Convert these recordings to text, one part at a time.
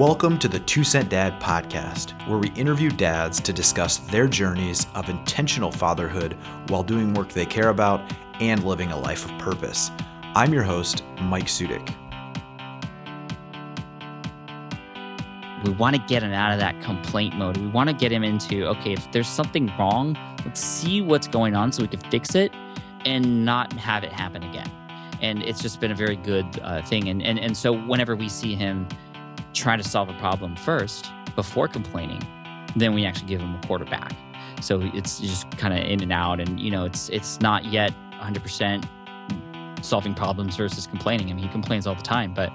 Welcome to the 2 Cent Dad podcast, where we interview dads to discuss their journeys of intentional fatherhood while doing work they care about and living a life of purpose. I'm your host, Mike Sudik. We want to get him out of that complaint mode. We want to get him into, okay, if there's something wrong, let's see what's going on so we can fix it and not have it happen again. And it's just been a very good thing. And so whenever we see him try to solve a problem first before complaining, then we actually give him a quarterback. So it's just kind of in and out, and you know, it's not yet 100% solving problems versus complaining. I mean, he complains all the time, but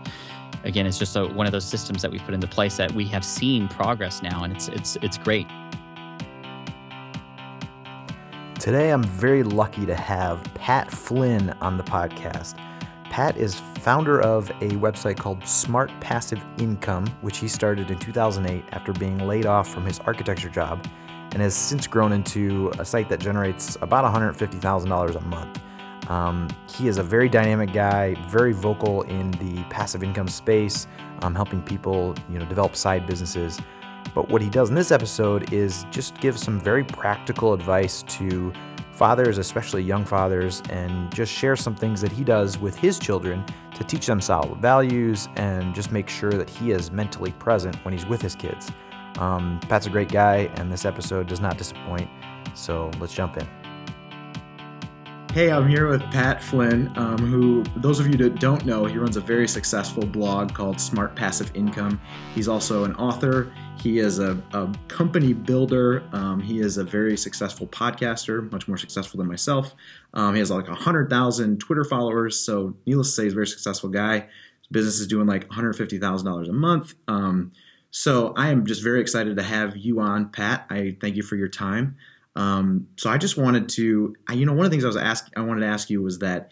again, it's just one of those systems that we've put into place that we have seen progress now, and it's great. Today, I'm very lucky to have Pat Flynn on the podcast. Pat is founder of a website called Smart Passive Income, which he started in 2008 after being laid off from his architecture job, and has since grown into a site that generates about $150,000 a month. He is a very dynamic guy, very vocal in the passive income space, helping people, develop side businesses. But what he does in this episode is just give some very practical advice to fathers, especially young fathers, and just share some things that he does with his children to teach them solid values and just make sure that he is mentally present when he's with his kids. Pat's a great guy, and this episode does not disappoint. So let's jump in. Hey, I'm here with Pat Flynn, who, those of you that don't know, he runs a very successful blog called Smart Passive Income. He's also an author. He is a company builder. He is a very successful podcaster, much more successful than myself. He has like 100,000 Twitter followers, so needless to say, he's a very successful guy. His business is doing like $150,000 a month. So I am just very excited to have you on, Pat. I thank you for your time. So I just wanted to, one of the things I wanted to ask you was that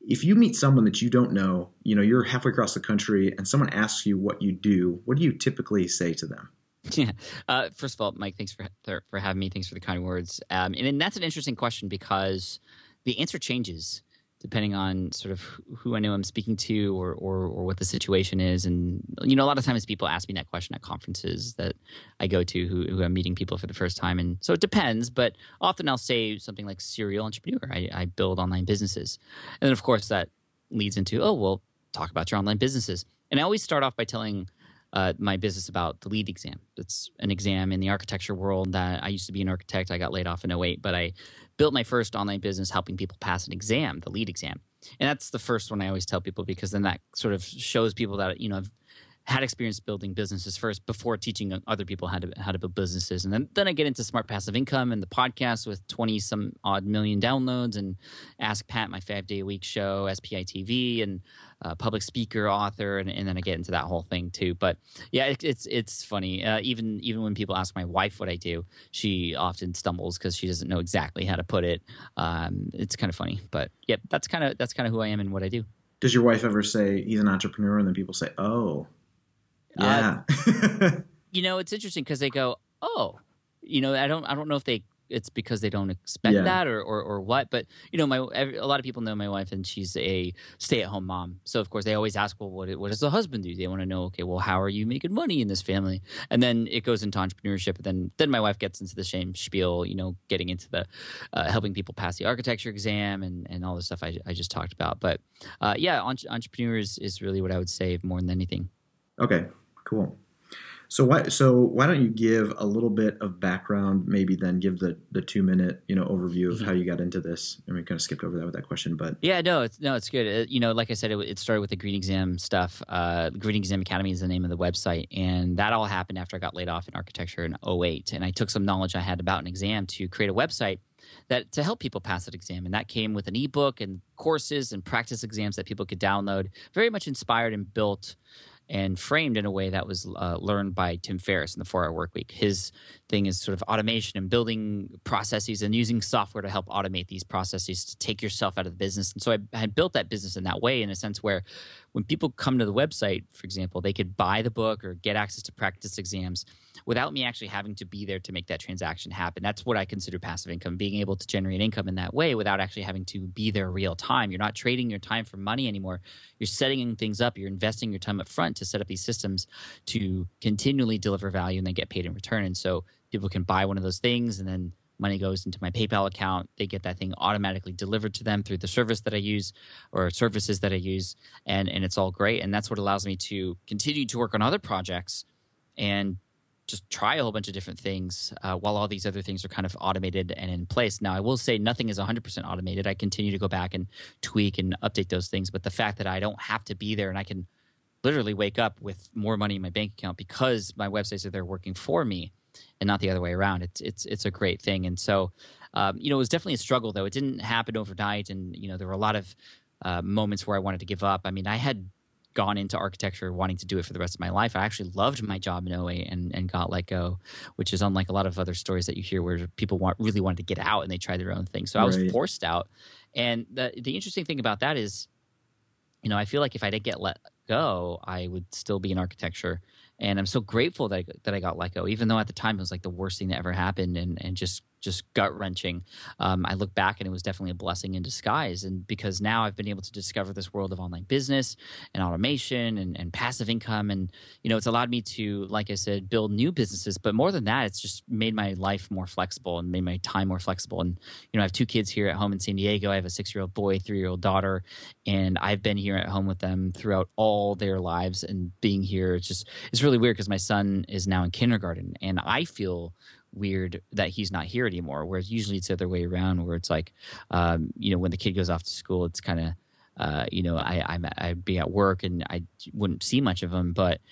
if you meet someone that you don't know, you're halfway across the country and someone asks you what you do, what do you typically say to them? Yeah. First of all, Mike, thanks for having me. Thanks for the kind words. And that's an interesting question because the answer changes depending on sort of who I know I'm speaking to or what the situation is. And, a lot of times people ask me that question at conferences that I go to who I'm meeting people for the first time. And so it depends, but often I'll say something like serial entrepreneur. I build online businesses. And then, of course, that leads into, talk about your online businesses. And I always start off by telling my business about the LEED exam. It's an exam in the architecture world that I used to be an architect. I got laid off in 2008, but I built my first online business helping people pass an exam, the LEED exam. And that's the first one I always tell people because then that sort of shows people that, I've had experience building businesses first before teaching other people how to build businesses. And then I get into Smart Passive Income and the podcast with 20-some-odd million downloads and Ask Pat, my 5-day-a-week show, SPI-TV, and public speaker, author, and then I get into that whole thing too. But yeah, it's funny. Even when people ask my wife what I do, she often stumbles because she doesn't know exactly how to put it. It's kind of funny. But yeah, that's kind of who I am and what I do. Does your wife ever say he's an entrepreneur and then people say, oh... Yeah. It's interesting because they go, oh, I don't know if it's because they don't expect that or what. But, a lot of people know my wife and she's a stay-at-home mom. So, of course, they always ask, well, what does the husband do? They want to know, okay, well, how are you making money in this family? And then it goes into entrepreneurship. And then my wife gets into the same spiel, getting into the helping people pass the architecture exam and all the stuff I just talked about. But, entrepreneurs is really what I would say more than anything. Okay. Cool. So why don't you give a little bit of background, maybe then give the 2-minute, overview of how you got into this. I mean, kind of skipped over that with that question, but. Yeah, it's good. Like I said, it started with the Green Exam stuff. The Green Exam Academy is the name of the website. And that all happened after I got laid off in architecture in 2008. And I took some knowledge I had about an exam to create a website that to help people pass that exam. And that came with an ebook and courses and practice exams that people could download, very much inspired and built and framed in a way that was learned by Tim Ferriss in The Four-Hour Work Week. His thing is sort of automation and building processes and using software to help automate these processes to take yourself out of the business. And so I had built that business in that way, in a sense where when people come to the website, for example, they could buy the book or get access to practice exams – without me actually having to be there to make that transaction happen. That's what I consider passive income, being able to generate income in that way without actually having to be there real time. You're not trading your time for money anymore. You're setting things up. You're investing your time up front to set up these systems to continually deliver value and then get paid in return. And so people can buy one of those things, and then money goes into my PayPal account. They get that thing automatically delivered to them through the service that I use, or services that I use, and it's all great. And that's what allows me to continue to work on other projects and just try a whole bunch of different things while all these other things are kind of automated and in place. Now, I will say nothing is 100% automated. I continue to go back and tweak and update those things. But the fact that I don't have to be there, and I can literally wake up with more money in my bank account because my websites are there working for me, and not the other way around. It's a great thing. And so, you know, it was definitely a struggle, though. It didn't happen overnight, and you know, there were a lot of moments where I wanted to give up. I mean, I had gone into architecture wanting to do it for the rest of my life. I actually loved my job in OA and got let go, which is unlike a lot of other stories that you hear where people really wanted to get out and they tried their own thing. So I was forced out. And the interesting thing about that is, you know, I feel like if I didn't get let go, I would still be in architecture. And I'm so grateful that I got let go, even though at the time it was like the worst thing that ever happened and just gut-wrenching. I look back and it was definitely a blessing in disguise, and because now I've been able to discover this world of online business and automation and passive income, and you know, it's allowed me to, like I said, build new businesses. But more than that, it's just made my life more flexible and made my time more flexible. And you know, I have two kids here at home in San Diego. I have a 6-year-old boy, 3-year-old daughter, and I've been here at home with them throughout all their lives. And being here, it's really weird because my son is now in kindergarten, and I feel weird that he's not here anymore, whereas usually it's the other way around, where it's like, you know, when the kid goes off to school, it's kind of, you know, I'd be at work and I wouldn't see much of him. But,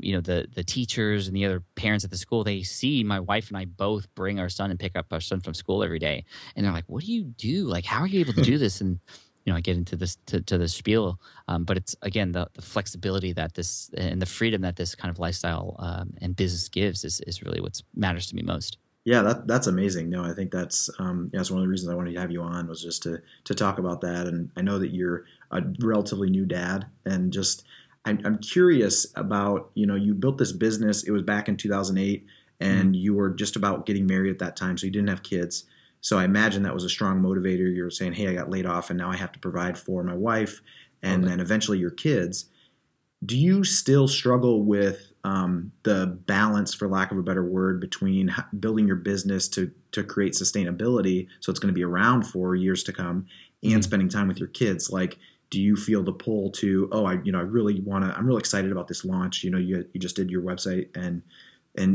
you know, the teachers and the other parents at the school, they see my wife and I both bring our son and pick up our son from school every day. And they're like, what do you do? Like, how are you able to do this? And, you know, I get into this to this spiel, but it's again the flexibility that this and the freedom that this kind of lifestyle and business gives is really what matters to me most. Yeah, that's amazing. No, I think that's one of the reasons I wanted to have you on, was just to talk about that. And I know that you're a relatively new dad, and just I'm curious about, you know, you built this business. It was back in 2008, and you were just about getting married at that time, so you didn't have kids. So I imagine that was a strong motivator. You're saying, hey, I got laid off and now I have to provide for my wife and then eventually your kids. Do you still struggle with the balance, for lack of a better word, between building your business to create sustainability, so it's going to be around for years to come, and spending time with your kids? Like, do you feel the pull to, oh, I'm really excited about this launch. You know, you just did your website and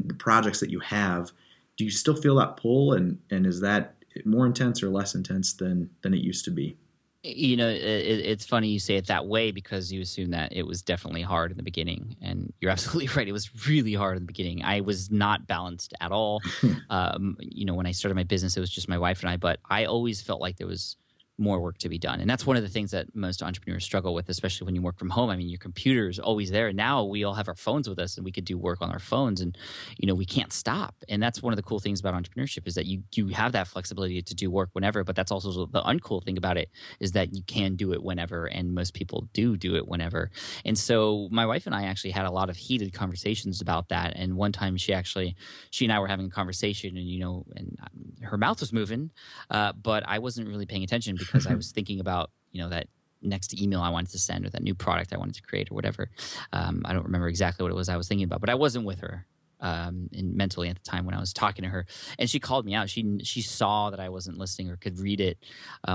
the projects that you have. Do you still feel that pull, and is that more intense or less intense than it used to be? You know, it's funny you say it that way, because you assume that it was definitely hard in the beginning, and you're absolutely right. It was really hard in the beginning. I was not balanced at all. You know, when I started my business, it was just my wife and I, but I always felt like there was more work to be done. And that's one of the things that most entrepreneurs struggle with, especially when you work from home. I mean, your computer is always there. Now we all have our phones with us, and we could do work on our phones, and you know, we can't stop. And that's one of the cool things about entrepreneurship, is that you have that flexibility to do work whenever, but that's also the uncool thing about it, is that you can do it whenever, and most people do it whenever. And so my wife and I actually had a lot of heated conversations about that. And one time she and I were having a conversation, and you know, and her mouth was moving, but I wasn't really paying attention, because I was thinking about, you know, that next email I wanted to send, or that new product I wanted to create, or whatever. I don't remember exactly what it was I was thinking about, but I wasn't with her mentally at the time when I was talking to her. And she called me out. She saw that I wasn't listening, or could read it,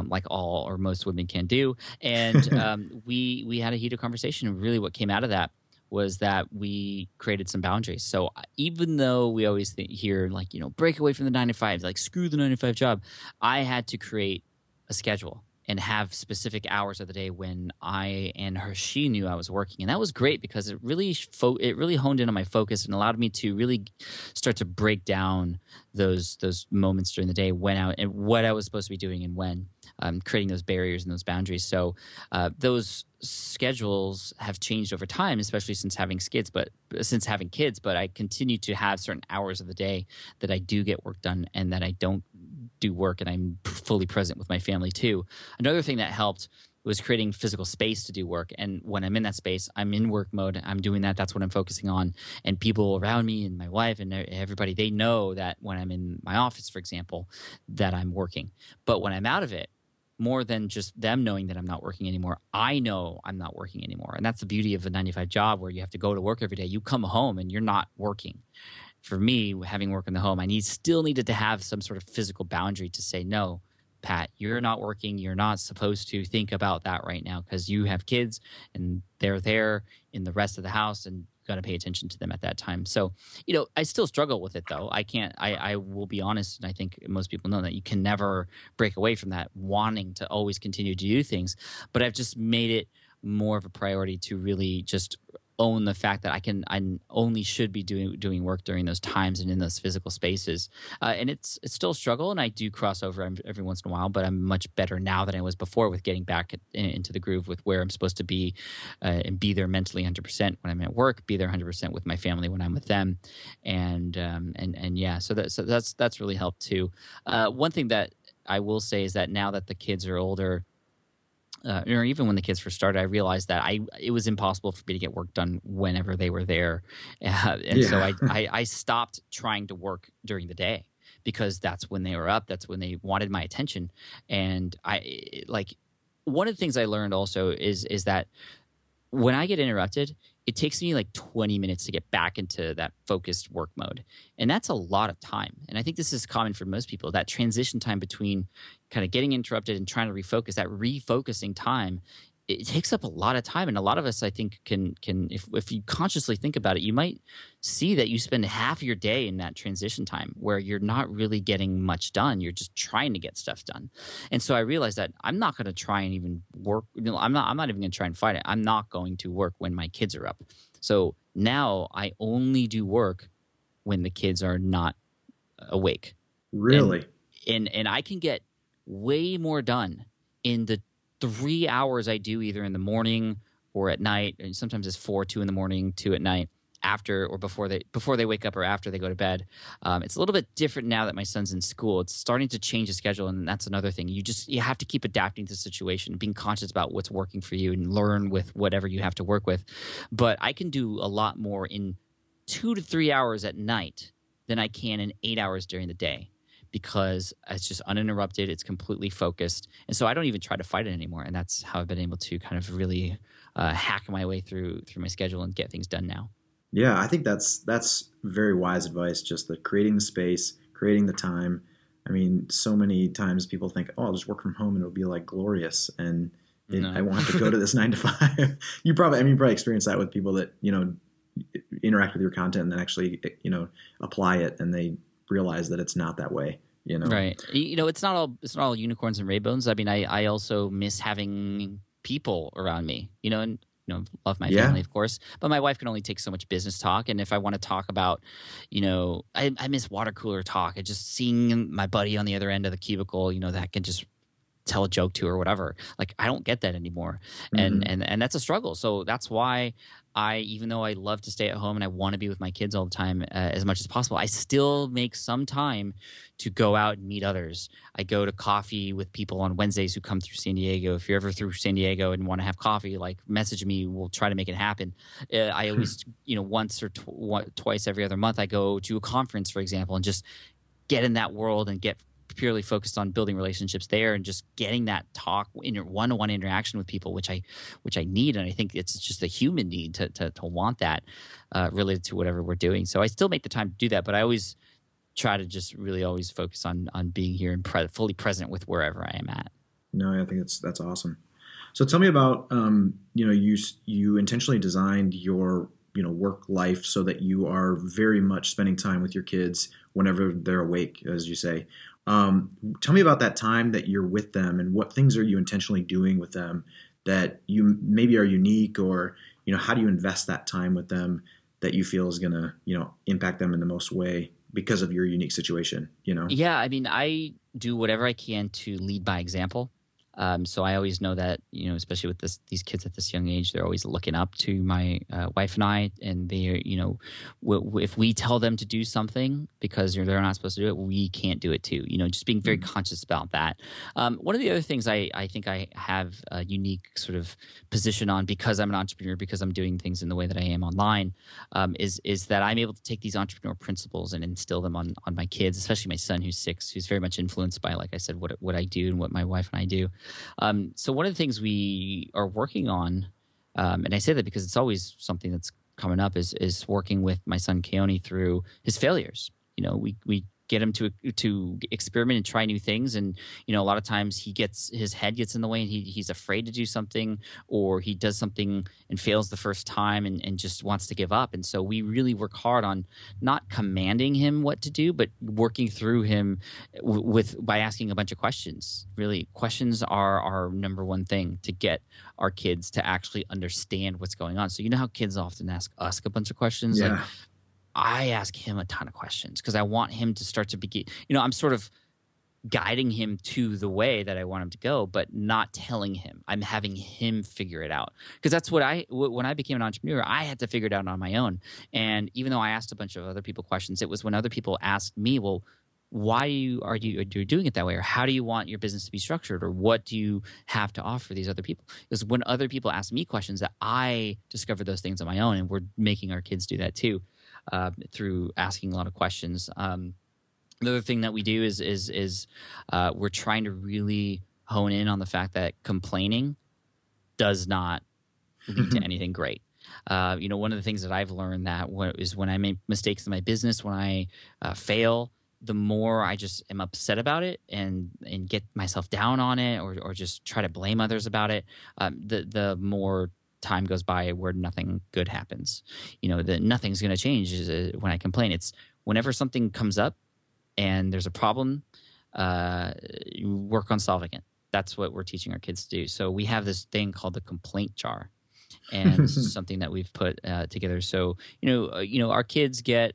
like all or most women can do. And we had a heated conversation. And really what came out of that was that we created some boundaries. So even though we always hear, like, you know, break away from the 9-to-5, like screw the 9-to-5 job, I had to create a schedule and have specific hours of the day when I and she knew I was working. And that was great, because it really honed in on my focus, and allowed me to really start to break down those moments during the day and what I was supposed to be doing and when, creating those barriers and those boundaries. So those schedules have changed over time, especially since having kids, but I continue to have certain hours of the day that I do get work done, and that I don't do work, and I'm fully present with my family too. Another thing that helped It was creating physical space to do work. And when I'm in that space, I'm in work mode. I'm doing that. That's what I'm focusing on. And people around me and my wife and everybody, they know that when I'm in my office, for example, that I'm working. But when I'm out of it, more than just them knowing that I'm not working anymore, I know I'm not working anymore. And that's the beauty of a 9-to-5 job where you have to go to work every day. You come home and you're not working. For me, having work in the home, I still needed to have some sort of physical boundary to say, no, Pat, you're not working. You're not supposed to think about that right now because you have kids and they're there in the rest of the house and you've got to pay attention to them at that time. So, you know, I still struggle with it though. I will be honest, and I think most people know that you can never break away from that wanting to always continue to do things. But I've just made it more of a priority to really just own the fact that I only should be doing work during those times and in those physical spaces. And it's still a struggle, and I do cross over every once in a while, but I'm much better now than I was before with getting back into the groove with where I'm supposed to be and be there mentally 100% when I'm at work, be there 100% with my family when I'm with them. And yeah, so that's really helped too. One thing that I will say is that now that the kids are older, or even when the kids first started, I realized that it was impossible for me to get work done whenever they were there. So I stopped trying to work during the day because that's when they were up. That's when they wanted my attention. And one of the things I learned also is that when I get interrupted, it takes me like 20 minutes to get back into that focused work mode. And that's a lot of time. And I think this is common for most people, that transition time between kind of getting interrupted and trying to refocus, that refocusing time, it takes up a lot of time. And a lot of us, I think, can if you consciously think about it, you might see that you spend half your day in that transition time where you're not really getting much done. You're just trying to get stuff done. And so I realized that I'm not going to try and even work. You know, I'm not even going to try and fight it. I'm not going to work when my kids are up. So now I only do work when the kids are not awake. Really? And I can get way more done in the 3 hours I do either in the morning or at night, and sometimes it's 2 in the morning, 2 at night, after or before they wake up or after they go to bed. It's a little bit different now that my son's in school. It's starting to change the schedule, and that's another thing. You have to keep adapting to the situation, being conscious about what's working for you and learn with whatever you have to work with. But I can do a lot more in 2 to 3 hours at night than I can in 8 hours during the day, because it's just uninterrupted, it's completely focused. And so I don't even try to fight it anymore. And that's how I've been able to kind of really hack my way through my schedule and get things done now. Yeah, I think that's very wise advice, just creating the space, creating the time. I mean, so many times people think, oh, I'll just work from home and it'll be like glorious. And I won't have to go to this 9 to 5. You probably experience that with people that, you know, interact with your content and then actually, you know, apply it, and they realize that it's not that way. You know? Right. You know, it's not all unicorns and rainbows. I mean, I also miss having people around me, you know, and, you know, love my family, of course, but my wife can only take so much business talk. And if I want to talk about, you know, I miss water cooler talk. It's just seeing my buddy on the other end of the cubicle, you know, that I can just tell a joke to or whatever. Like, I don't get that anymore. Mm-hmm. And that's a struggle. So that's why even though I love to stay at home and I want to be with my kids all the time as much as possible, I still make some time to go out and meet others. I go to coffee with people on Wednesdays who come through San Diego. If you're ever through San Diego and want to have coffee, like, message me. We'll try to make it happen. I always, you know, once or twice every other month, I go to a conference, for example, and just get in that world and get purely focused on building relationships there and just getting that talk in one-on-one interaction with people, which I need. And I think it's just a human need to want that related to whatever we're doing. So I still make the time to do that, but I always try to just really always focus on being here and fully present with wherever I am at. No, I think that's awesome. So tell me about, you know, you intentionally designed your, you know, work life so that you are very much spending time with your kids whenever they're awake, as you say. Tell me about that time that you're with them, and what things are you intentionally doing with them that you maybe are unique, or, you know, how do you invest that time with them that you feel is going to, you know, impact them in the most way because of your unique situation, you know? Yeah. I mean, I do whatever I can to lead by example. So I always know that, you know, especially with these kids at this young age, they're always looking up to my wife and I, and they, you know, if we tell them to do something because they're not supposed to do it, we can't do it too. You know, just being very conscious about that. One of the other things I think I have a unique sort of position on, because I'm an entrepreneur, because I'm doing things in the way that I am online, is that I'm able to take these entrepreneur principles and instill them on my kids, especially my son who's 6, who's very much influenced by, like I said, what I do and what my wife and I do. So one of the things we are working on, and I say that because it's always something that's coming up, is working with my son Keone through his failures. You know, we get him to experiment and try new things, and you know, a lot of times his head gets in the way, and he's afraid to do something, or he does something and fails the first time and just wants to give up. And so we really work hard on not commanding him what to do, but working through him by asking a bunch of questions. Really, questions are our number one thing to get our kids to actually understand what's going on. So you know how kids often ask us a bunch of questions? Yeah. Like, I ask him a ton of questions because I want him to start to begin. You know, I'm sort of guiding him to the way that I want him to go, but not telling him. I'm having him figure it out, because that's what when I became an entrepreneur, I had to figure it out on my own. And even though I asked a bunch of other people questions, it was when other people asked me, well, why are you doing it that way? Or how do you want your business to be structured? Or what do you have to offer these other people? Because when other people ask me questions, that I discovered those things on my own, and we're making our kids do that too. Through asking a lot of questions. The other thing that we do is we're trying to really hone in on the fact that complaining does not lead to anything great. You know, one of the things that I've learned that is when I make mistakes in my business, when I fail, the more I just am upset about it and get myself down on it, or just try to blame others about it, the more time goes by where nothing good happens. You know, that nothing's going to change is when I complain. It's whenever something comes up and there's a problem, work on solving it. That's what we're teaching our kids to do. So we have this thing called the complaint jar, and this is something that we've put together. So you know, our kids get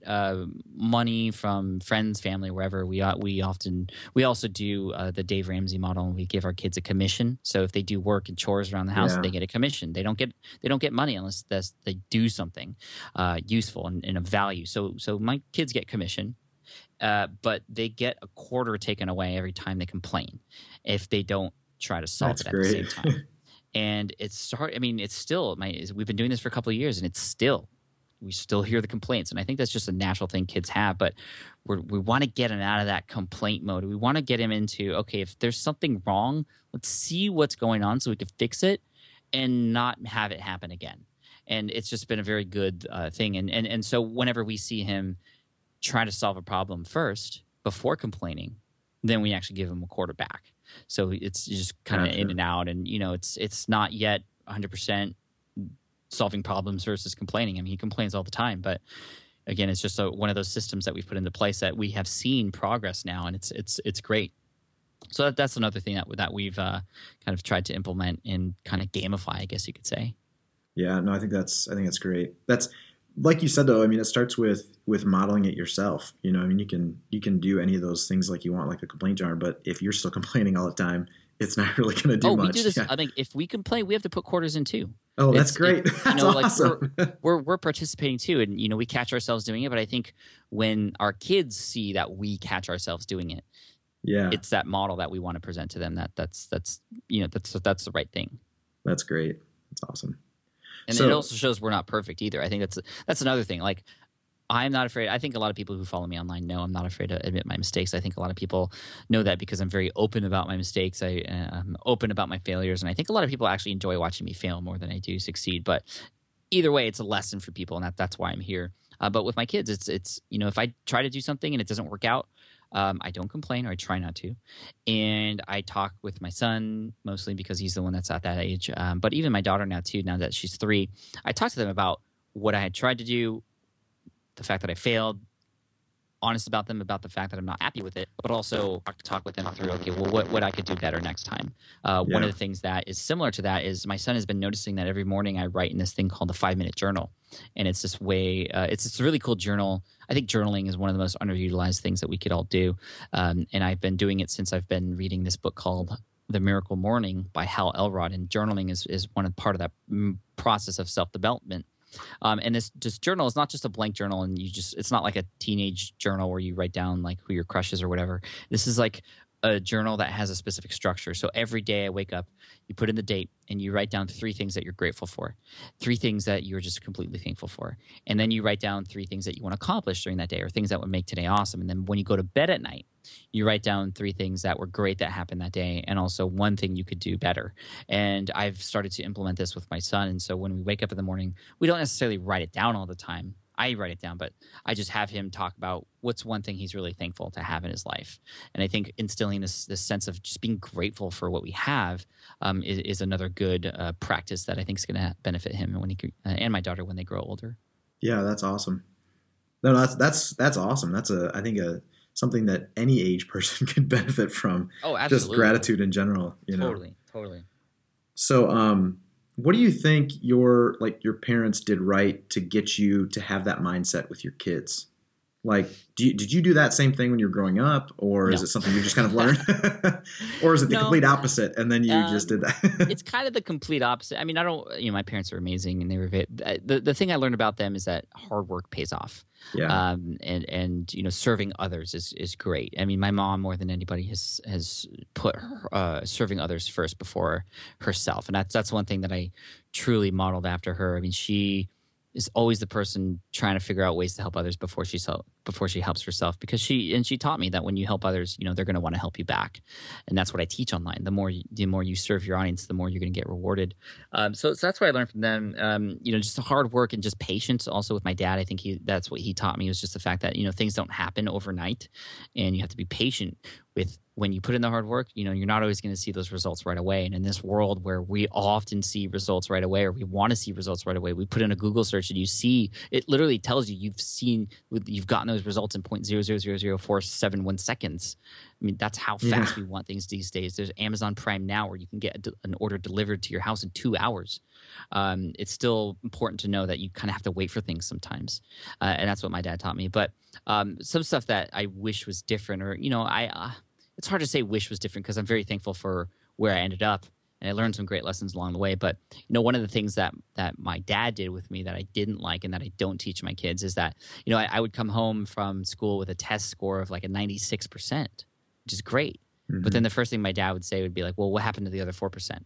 money from friends, family, wherever. We also do the Dave Ramsey model, and we give our kids a commission. So if they do work and chores around the house, yeah, they get a commission. They don't get money unless they do something useful and of value. So my kids get commission. But they get a quarter taken away every time they complain if they don't try to solve it at the same time. And it's still, we've been doing this for a couple of years, and we still hear the complaints. And I think that's just a natural thing kids have, but we want to get him out of that complaint mode. We want to get him into, okay, if there's something wrong, let's see what's going on so we can fix it and not have it happen again. And it's just been a very good thing. And so whenever we see him try to solve a problem first before complaining, then we actually give him a quarter back. So it's just kind of in and out, and you know, it's not yet 100% solving problems versus complaining. I mean, he complains all the time, but again, it's just one of those systems that we've put into place that we have seen progress now, and it's great. So that's another thing that we've kind of tried to implement and kind of gamify, I guess you could say. Yeah, no, I think that's great. That's, like you said, though, I mean, it starts with modeling it yourself. You know, I mean, you can do any of those things like you want, like the complaint jar, but if you're still complaining all the time, it's not really going to do much. Oh, we do this. Yeah. I mean, if we complain, we have to put quarters in too. Oh, that's great. That's awesome. We're participating too, and you know, we catch ourselves doing it. But I think when our kids see that we catch ourselves doing it, yeah, it's that model that we want to present to them. That's the right thing. That's great. That's awesome. And so, it also shows we're not perfect either. I think that's another thing. Like, I'm not afraid. I think a lot of people who follow me online know I'm not afraid to admit my mistakes. I think a lot of people know that because I'm very open about my mistakes. I'm open about my failures. And I think a lot of people actually enjoy watching me fail more than I do succeed. But either way, it's a lesson for people, and that's why I'm here. But with my kids, it's you know, if I try to do something and it doesn't work out, I don't complain, or I try not to. And I talk with my son mostly because he's the one that's at that age. But even my daughter now too, now that she's 3, I talk to them about what I had tried to do, the fact that I failed, honest about them, about the fact that I'm not happy with it, but also talk with them through, okay, well, what I could do better next time. Yeah. One of the things that is similar to that is my son has been noticing that every morning I write in this thing called the 5-minute journal. And it's this way, it's a really cool journal. I think journaling is one of the most underutilized things that we could all do. And I've been doing it since I've been reading this book called The Miracle Morning by Hal Elrod, and journaling is one part of that process of self-development. And this journal is not just a blank journal, and it's not like a teenage journal where you write down like who your crush is or whatever. This is like a journal that has a specific structure. So every day I wake up, you put in the date, and you write down 3 things that you're grateful for, 3 things that you're just completely thankful for. And then you write down 3 things that you want to accomplish during that day, or things that would make today awesome. And then when you go to bed at night, you write down 3 things that were great that happened that day, and also 1 thing you could do better. And I've started to implement this with my son. And so when we wake up in the morning, we don't necessarily write it down all the time. I write it down, but I just have him talk about what's 1 thing he's really thankful to have in his life. And I think instilling this sense of just being grateful for what we have is another good practice that I think is going to benefit him when and my daughter when they grow older. Yeah, that's awesome. No, that's awesome. That's something that any age person could benefit from. Oh, absolutely. Just gratitude in general. Totally. So, what do you think your parents did right to get you to have that mindset with your kids? Like, did you do that same thing when you were growing up, or no? Is it something you just kind of learned? Or is it the complete opposite, and then you just did that? It's kind of the complete opposite. I mean, my parents are amazing, and they were the thing I learned about them is that hard work pays off. Yeah. And serving others is great. I mean, my mom more than anybody has put serving others first before herself, and that's one thing that I truly modeled after her. I mean, she is always the person trying to figure out ways to help others before she helps herself, because she taught me that when you help others, they're going to want to help you back, and that's what I teach online. The more you serve your audience, the more you're going to get rewarded. So that's what I learned from them. Just the hard work and just patience. Also with my dad, I think that's what he taught me, was just the fact that things don't happen overnight, and you have to be patient with. When you put in the hard work, you're not always going to see those results right away. And in this world where we often see results right away, or we want to see results right away, we put in a Google search and you see – it literally tells you you've gotten those results in 0.0000471 seconds. I mean, that's how fast we want things these days. There's Amazon Prime now where you can get an order delivered to your house in 2 hours. It's still important to know that you kind of have to wait for things sometimes. And that's what my dad taught me. But some stuff that I wish was different, or it's hard to say wish was different, because I'm very thankful for where I ended up, and I learned some great lessons along the way. But one of the things that my dad did with me that I didn't like, and that I don't teach my kids, is that I would come home from school with a test score of like a 96%, which is great. Mm-hmm. But then the first thing my dad would say would be like, "Well, what happened to the other 4%?"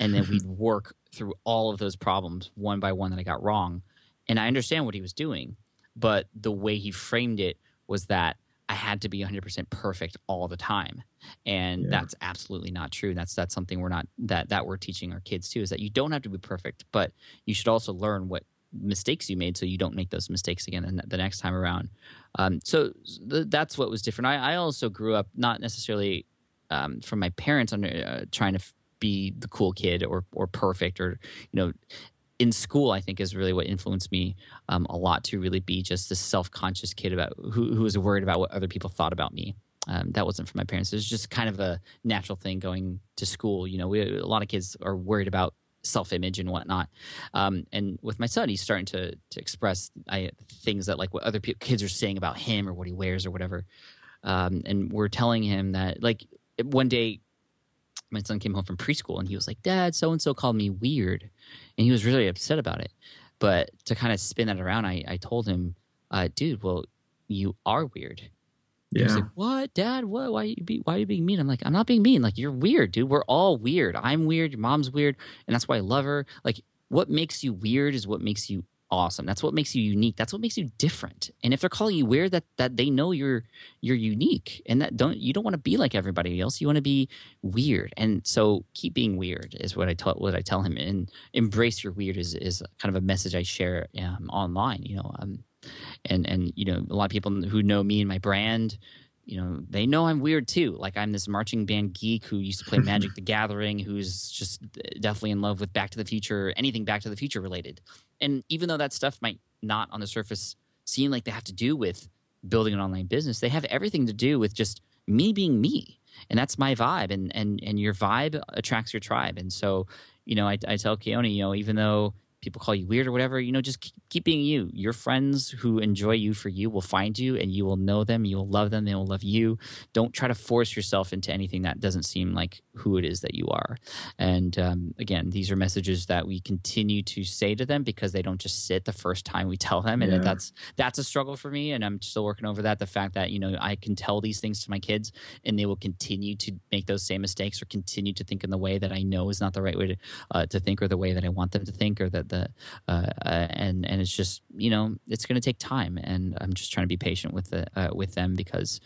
And then we'd work through all of those problems one by one that I got wrong. And I understand what he was doing, but the way he framed it was that I had to be 100% perfect all the time, and that's absolutely not true. That's something we're teaching our kids too, is that you don't have to be perfect, but you should also learn what mistakes you made so you don't make those mistakes again the next time around. So that's what was different. I also grew up not necessarily from my parents trying to be the cool kid or perfect, or in school, I think, is really what influenced me a lot to really be just this self-conscious kid about who was worried about what other people thought about me. That wasn't from my parents. It was just kind of a natural thing going to school. A lot of kids are worried about self-image and whatnot. And with my son, he's starting to express things that, like, what other kids are saying about him or what he wears or whatever. And we're telling him that, like, one day, my son came home from preschool and he was like, "Dad, so-and-so called me weird." And he was really upset about it. But to kind of spin that around, I told him, "Dude, well, you are weird." Yeah. He was like, "What, Dad? What? Why are you being mean?" I'm like, "I'm not being mean. Like, you're weird, dude. We're all weird. I'm weird. Your mom's weird. And that's why I love her. Like, what makes you weird is what makes you awesome. That's what makes you unique. That's what makes you different. And if they're calling you weird, that they know you're unique, and that you don't want to be like everybody else. You want to be weird. And so keep being weird," is what I tell him. And "embrace your weird" is kind of a message I share online. A lot of people who know me and my brand, they know I'm weird too. Like, I'm this marching band geek who used to play Magic the Gathering, who's just definitely in love with Back to the Future, anything Back to the Future related. And even though that stuff might not on the surface seem like they have to do with building an online business, they have everything to do with just me being me. And that's my vibe. And your vibe attracts your tribe. And so, I tell Keone, even though people call you weird or whatever, you know, just keep being you. Your friends who enjoy you for you will find you, and you will know them, you will love them, they will love you. Don't try to force yourself into anything that doesn't seem like who it is that you are. And again, these are messages that we continue to say to them because they don't just sit the first time we tell them. And that's a struggle for me, and I'm still working over that. The fact that, you know, I can tell these things to my kids and they will continue to make those same mistakes or continue to think in the way that I know is not the right way to think, or the way that I want them to think, or that and it's just, you know, it's going to take time, and I'm just trying to be patient with them because,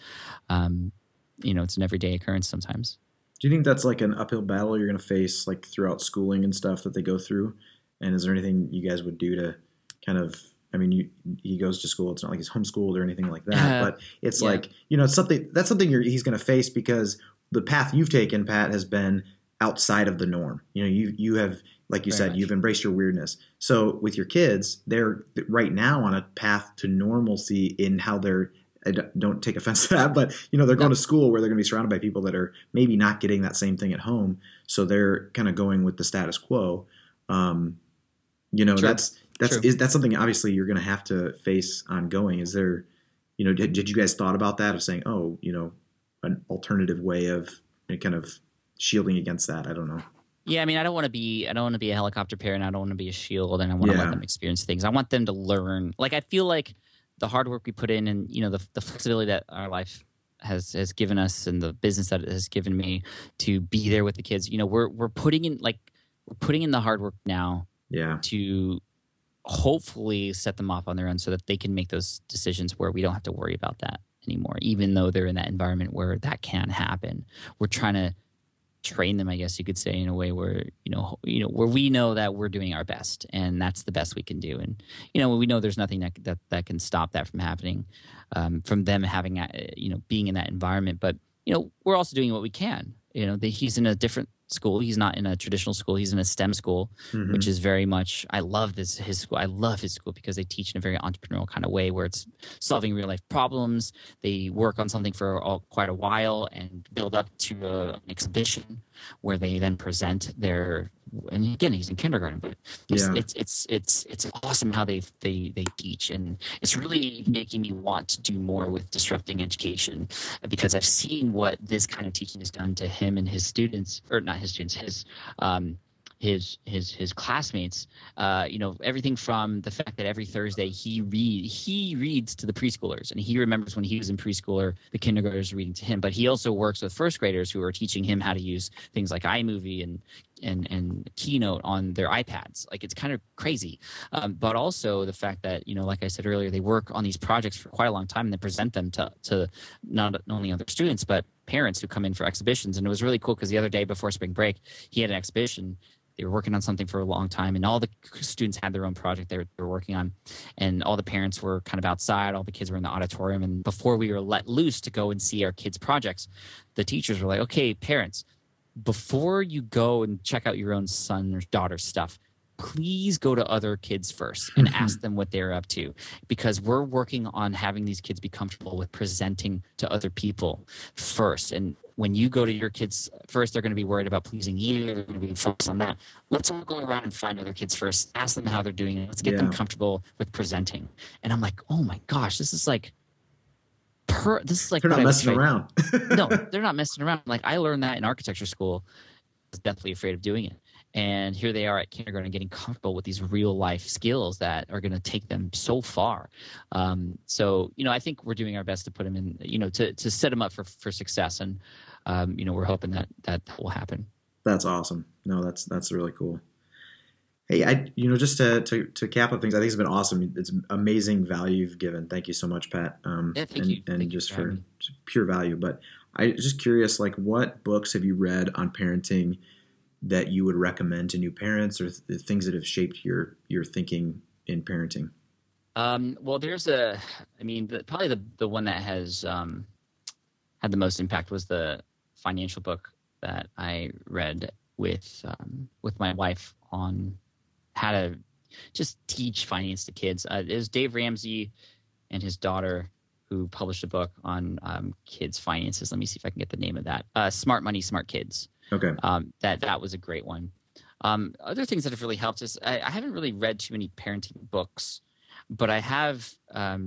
you know, it's an everyday occurrence sometimes. Do you think that's like an uphill battle you're going to face like throughout schooling and stuff that they go through? And is there anything you guys would do to kind of, I mean, he goes to school, it's not like he's homeschooled or anything like that, but it's like, you know, it's something, that's something he's going to face because the path you've taken, Pat, has been outside of the norm. You know, you have, like you said, you've embraced your weirdness. So with your kids, they're right now on a path to normalcy in how they're, I don't take offense to that, but you know, they're going to school where they're going to be surrounded by people that are maybe not getting that same thing at home. So they're kind of going with the status quo. You know, that's something obviously you're going to have to face ongoing. Is there, you know, did you guys thought about that, of saying, oh, you know, an alternative way of kind of shielding against that? I don't know. Yeah, I mean, I don't want to be a helicopter parent. I don't want to be a shield, and I want to let them experience things. I want them to learn. Like, I feel like the hard work we put in, and you know, the flexibility that our life has given us, and the business that it has given me to be there with the kids. You know, we're putting in the hard work now. Yeah. To hopefully set them off on their own so that they can make those decisions where we don't have to worry about that anymore, even though they're in that environment where that can happen. We're trying to train them, I guess you could say, in a way where, you know, where we know that we're doing our best, and that's the best we can do. And, you know, we know there's nothing that can stop that from happening, from them having, you know, being in that environment. But, you know, we're also doing what we can. You know, he's in a different school. He's not in a traditional school. He's in a STEM school, which is very much, I love his school. I love his school because they teach in a very entrepreneurial kind of way where it's solving real life problems. They work on something for quite a while and build up to an exhibition where they then present their, and again, he's in kindergarten, but it's awesome how they teach. And it's really making me want to do more with disrupting education, because I've seen what this kind of teaching has done to him and his students, or not his students, his classmates, you know, everything from the fact that every Thursday he reads to the preschoolers, and he remembers when he was in preschooler, the kindergartners reading to him. But he also works with first graders who are teaching him how to use things like iMovie and Keynote on their iPads. Like, it's kind of crazy. But also the fact that, you know, like I said earlier, they work on these projects for quite a long time, and they present them to not only other students, but parents who come in for exhibitions. And it was really cool because the other day before spring break, he had an exhibition. They were working on something for a long time, and all the students had their own project they were working on, and all the parents were kind of outside. All the kids were in the auditorium, and before we were let loose to go and see our kids' projects, the teachers were like, okay, parents, before you go and check out your own son or daughter's stuff, please go to other kids first and ask them what they're up to, because we're working on having these kids be comfortable with presenting to other people first. And when you go to your kids first, they're going to be worried about pleasing you. They're going to be focused on that. Let's all go around and find other kids first, ask them how they're doing it. Let's get them comfortable with presenting. And I'm like, oh my gosh, this is like they're not messing around. No, they're not messing around. Like, I learned that in architecture school. I was deathly afraid of doing it. And here they are at kindergarten getting comfortable with these real life skills that are going to take them so far. So, you know, I think we're doing our best to put them in, you know, to set them up for success. And, you know, we're hoping that will happen. That's awesome. No, that's really cool. Hey, just to cap up things, I think it's been awesome. It's amazing value you've given. Thank you so much, Pat. Thank you. And thank just you for pure value. But I just curious, like, what books have you read on parenting that you would recommend to new parents, or the things that have shaped your thinking in parenting? Well, probably the one that has had the most impact was the financial book that I read with my wife on how to just teach finance to kids. It was Dave Ramsey and his daughter who published a book on kids' finances. Let me see if I can get the name of that. Smart Money, Smart Kids. Okay. That was a great one. Other things that have really helped is I haven't really read too many parenting books, but I have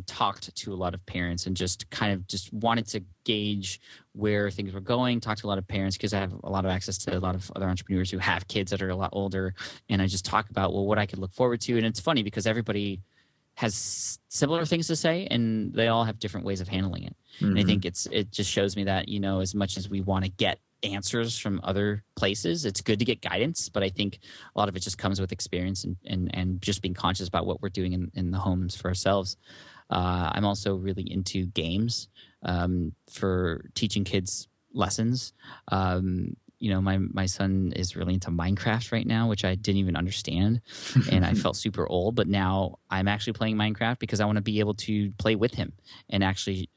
talked to a lot of parents and just kind of just wanted to gauge where things were going, talked to a lot of parents because I have a lot of access to a lot of other entrepreneurs who have kids that are a lot older. And I just talk about, well, what I could look forward to. And it's funny because everybody has similar things to say and they all have different ways of handling it. Mm-hmm. And I think it just shows me that, you know, as much as we want to get answers from other places, it's good to get guidance, but I think a lot of it just comes with experience and just being conscious about what we're doing in the homes for ourselves. I'm also really into games for teaching kids lessons. You know, my son is really into Minecraft right now, which I didn't even understand, and I felt super old. But now I'm actually playing Minecraft because I want to be able to play with him and actually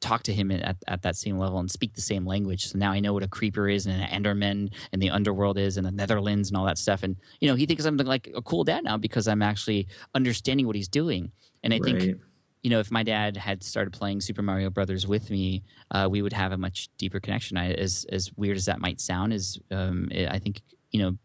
talk to him at that same level and speak the same language. So now I know what a creeper is and an Enderman and the underworld is and the Netherlands and all that stuff. And, you know, he thinks I'm like a cool dad now because I'm actually understanding what he's doing. And I think, you know, if my dad had started playing Super Mario Brothers with me, we would have a much deeper connection. As weird as that might sound, I think, you know,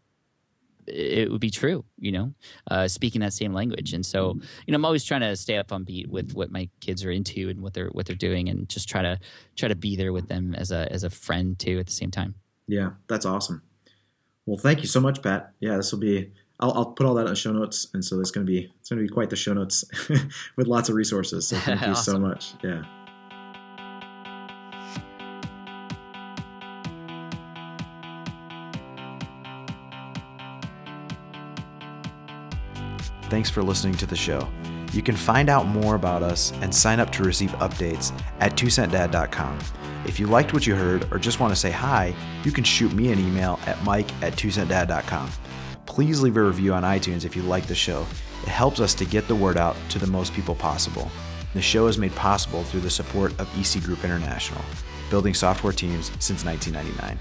it would be true, you know, speaking that same language. And so, you know, I'm always trying to stay up on beat with what my kids are into and what they're doing, and just try to be there with them as a friend too at the same time. Yeah, that's awesome. Well, thank you so much, Pat. Yeah, this will be. I'll put all that in the show notes, and so it's going to be quite the show notes with lots of resources. So thank you so much. Yeah. Thanks for listening to the show. You can find out more about us and sign up to receive updates at 2centdad.com. If you liked what you heard or just want to say hi, you can shoot me an email at mike@2centdad.com. Please leave a review on iTunes if you like the show. It helps us to get the word out to the most people possible. The show is made possible through the support of EC Group International, building software teams since 1999.